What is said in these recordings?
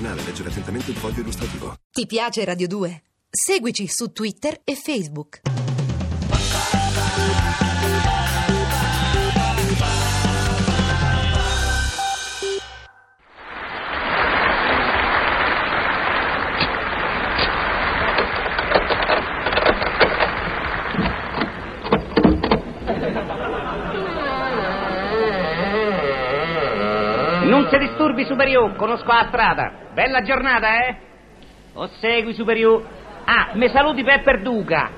medicinale. Leggere attentamente il foglio illustrativo. Ti piace Radio 2? Seguici su Twitter e Facebook. Non si disturbi, Superiù, conosco la strada. Bella giornata, eh? O segui, Superiù. Ah, mi saluti Pepper Duca,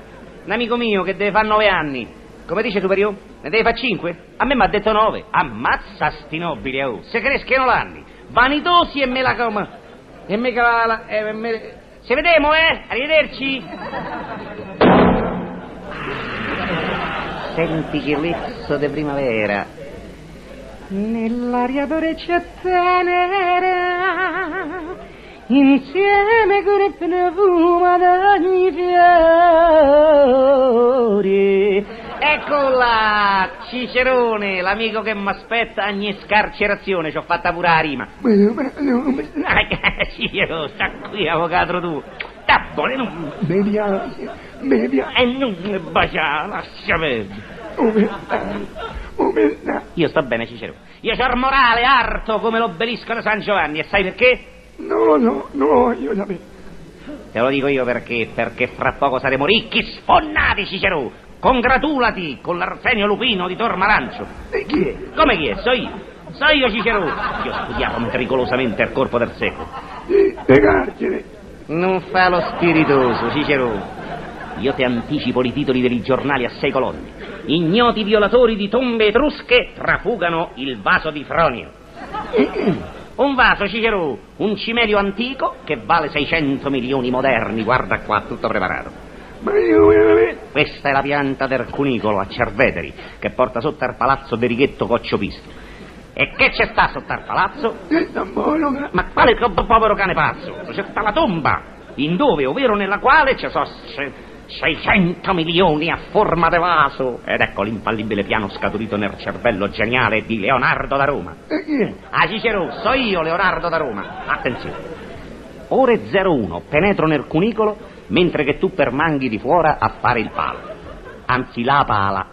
un amico mio che deve fare 9 anni. Come dice Superiù? Ne deve fare 5? A me mi ha detto 9. Ammazza sti nobili, oh. Se crescono l'anni. Vanitosi e me la coma. E me cavala. Me... Se vedemo, eh? Arrivederci. Senti che lezzo di primavera. Nell'aria d'orecchia tenera, insieme con il profumo d'ogni fiore. Eccola, Cicerone, l'amico che mi aspetta ogni scarcerazione, ci ho fatta pure la rima. Cicerone, sta qui, avvocato tu. Tappone, non... Beviamo. E non baciare, lascia perdere. Umiltà. Io sto bene, Cicero. Io c'ho il morale arto come l'obelisco di San Giovanni. E sai perché? No, io la vedo. Te lo dico io perché. Perché fra poco saremo ricchi sfonnati, Cicero. Congratulati con l'Arsenio Lupino di Tor Marancio. E chi è? Come chi è? So io, Cicero. Io studiavo meticolosamente il corpo del secolo. Di carcere. Non fa lo spiritoso, Cicero. Io ti anticipo i titoli dei giornali a 6 colonne. Ignoti violatori di tombe etrusche trafugano il vaso di Fronio. Un vaso, Cicero, un cimelio antico che vale 600 milioni moderni. Guarda qua, tutto preparato. Questa è la pianta del cunicolo a Cerveteri che porta sotto al palazzo Berighetto Cocciopisto. E che c'è sta sotto al palazzo? Ma quale povero cane pazzo? C'è sta la tomba in dove, ovvero nella quale, ci sono 600 milioni a forma de vaso. Ed ecco l'impallibile piano scaturito nel cervello geniale di Leonardo da Roma. Ah, Cicero, so io, Leonardo da Roma. Attenzione. Ore 01, penetro nel cunicolo, mentre che tu permanghi di fuori a fare il palo. Anzi, la pala.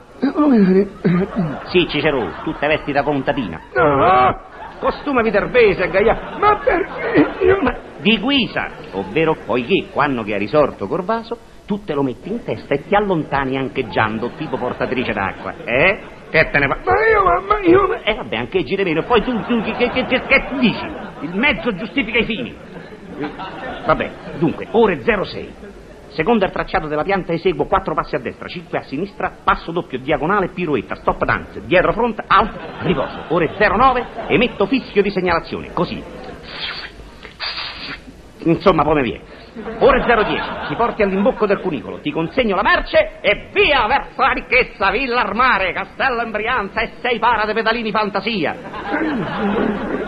Sì, Cicero, tu te vesti da contadina. No. Costume viterbese a Gaia. Ma perché io... Ma di guisa, ovvero poiché quando che hai risorto col vaso, tu te lo metti in testa e ti allontani ancheggiando, tipo portatrice d'acqua, eh? Che te ne fa? Ma io... vabbè, ancheggi di meno, poi tu che dici? Il mezzo giustifica i fini. Vabbè, dunque, ore 06. Secondo il tracciato della pianta eseguo 4 passi a destra, 5 a sinistra, passo doppio, diagonale, piruetta, stop dance, dietro fronte, alto, riposo. Ore 09, emetto fischio di segnalazione, così. Insomma, come viene. Ore 010, ti porti all'imbocco del cunicolo, ti consegno la merce e via verso la ricchezza, villa al mare, castello in Brianza e 6 para dei pedalini fantasia.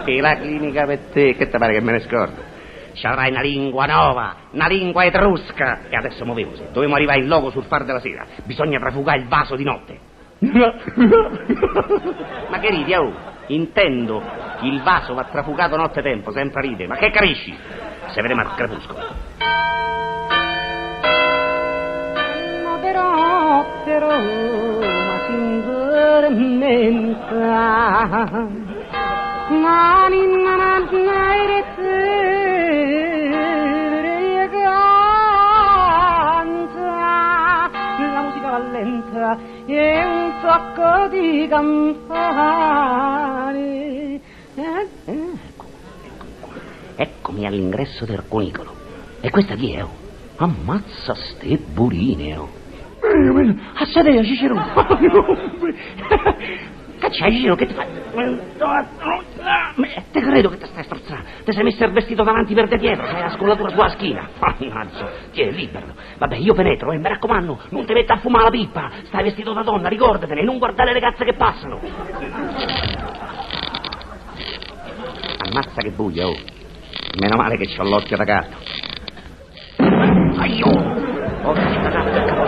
E la clinica per te, che te pare che me ne scordo? Ci avrai una lingua nuova, una lingua etrusca. E adesso muovevosi, dovevamo arrivare in loco sul far della sera, bisogna trafugare il vaso di notte. Ma che ridi, oh? Intendo, il vaso va trafugato notte tempo, sempre ride, ma che capisci? Se vedremo al crepuscolo. Ma però, ma si dormenta. Ma non hai te, canta. La musica va lenta e un tocco di campane. Eccomi all'ingresso del cunicolo. E questa chi è? Ammazza ste burine, oh. A sedere, Cicero. Caccia, Cicero, che ti fai? Te credo che ti stai strozzando. Te sei messo il vestito davanti per te dietro. C'hai la scollatura sulla schiena. Mannaggia, tieni, liberalo. Vabbè, io penetro e mi raccomando, non ti metta a fumare la pipa. Stai vestito da donna, ricordatene, non guardare le cazze che passano. Ammazza che buia, oh. Meno male che c'ho l'occhio da gatto. Aio! Occhio da gatto.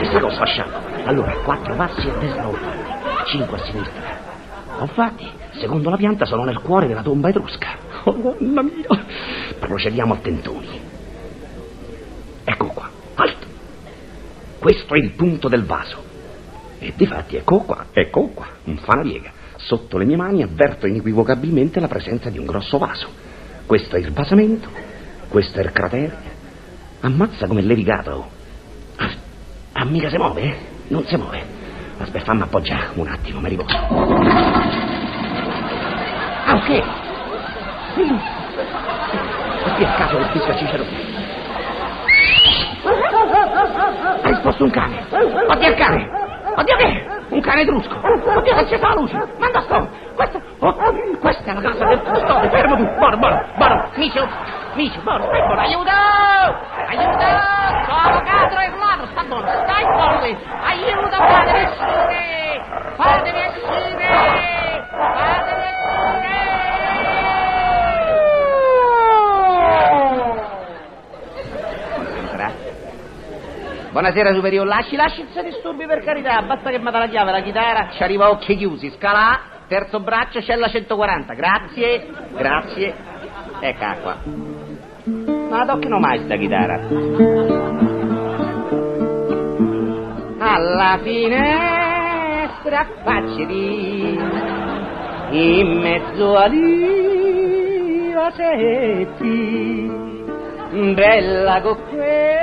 Che cosa ho sfasciato? Allora, 4 passi a destra ho fatti, 5 a sinistra. Ho fatti, secondo la pianta, sono nel cuore della tomba etrusca. Madonna mia! Procediamo a tentoni. Ecco qua, alto. Questo è il punto del vaso. E difatti, ecco qua, un fanariega. Sotto le mie mani avverto inequivocabilmente la presenza di un grosso vaso. Questo è il basamento, questo è il cratere. Ammazza com'è levigato. Ah, mica si muove, eh? Non si muove. Aspetta, fammi appoggiare un attimo, mi riposo. Ah, ok. Perché è il caso del fischio a Cicerone? Hai sposto un cane. Oddio il cane. Oddio che? Un cane etrusco. Oddio che c'è la luce. Manda sto. Questa è la casa del custode. Fermo tu. Buono. Micio, buono. Stai buono. Aiuto. Sono cadro e ladro. Sta buono. Stai buono. Aiuto. Fatemi uscire. Buonasera superiore, lasci se disturbi per carità, basta che mi dà la chiave, la chitarra, ci arriva occhi chiusi, scala A, terzo braccio, cella 140, grazie, ecco qua. Ma la tocchino mai sta chitarra. Alla finestra facili, in mezzo a lì, setti, bella cocchetta.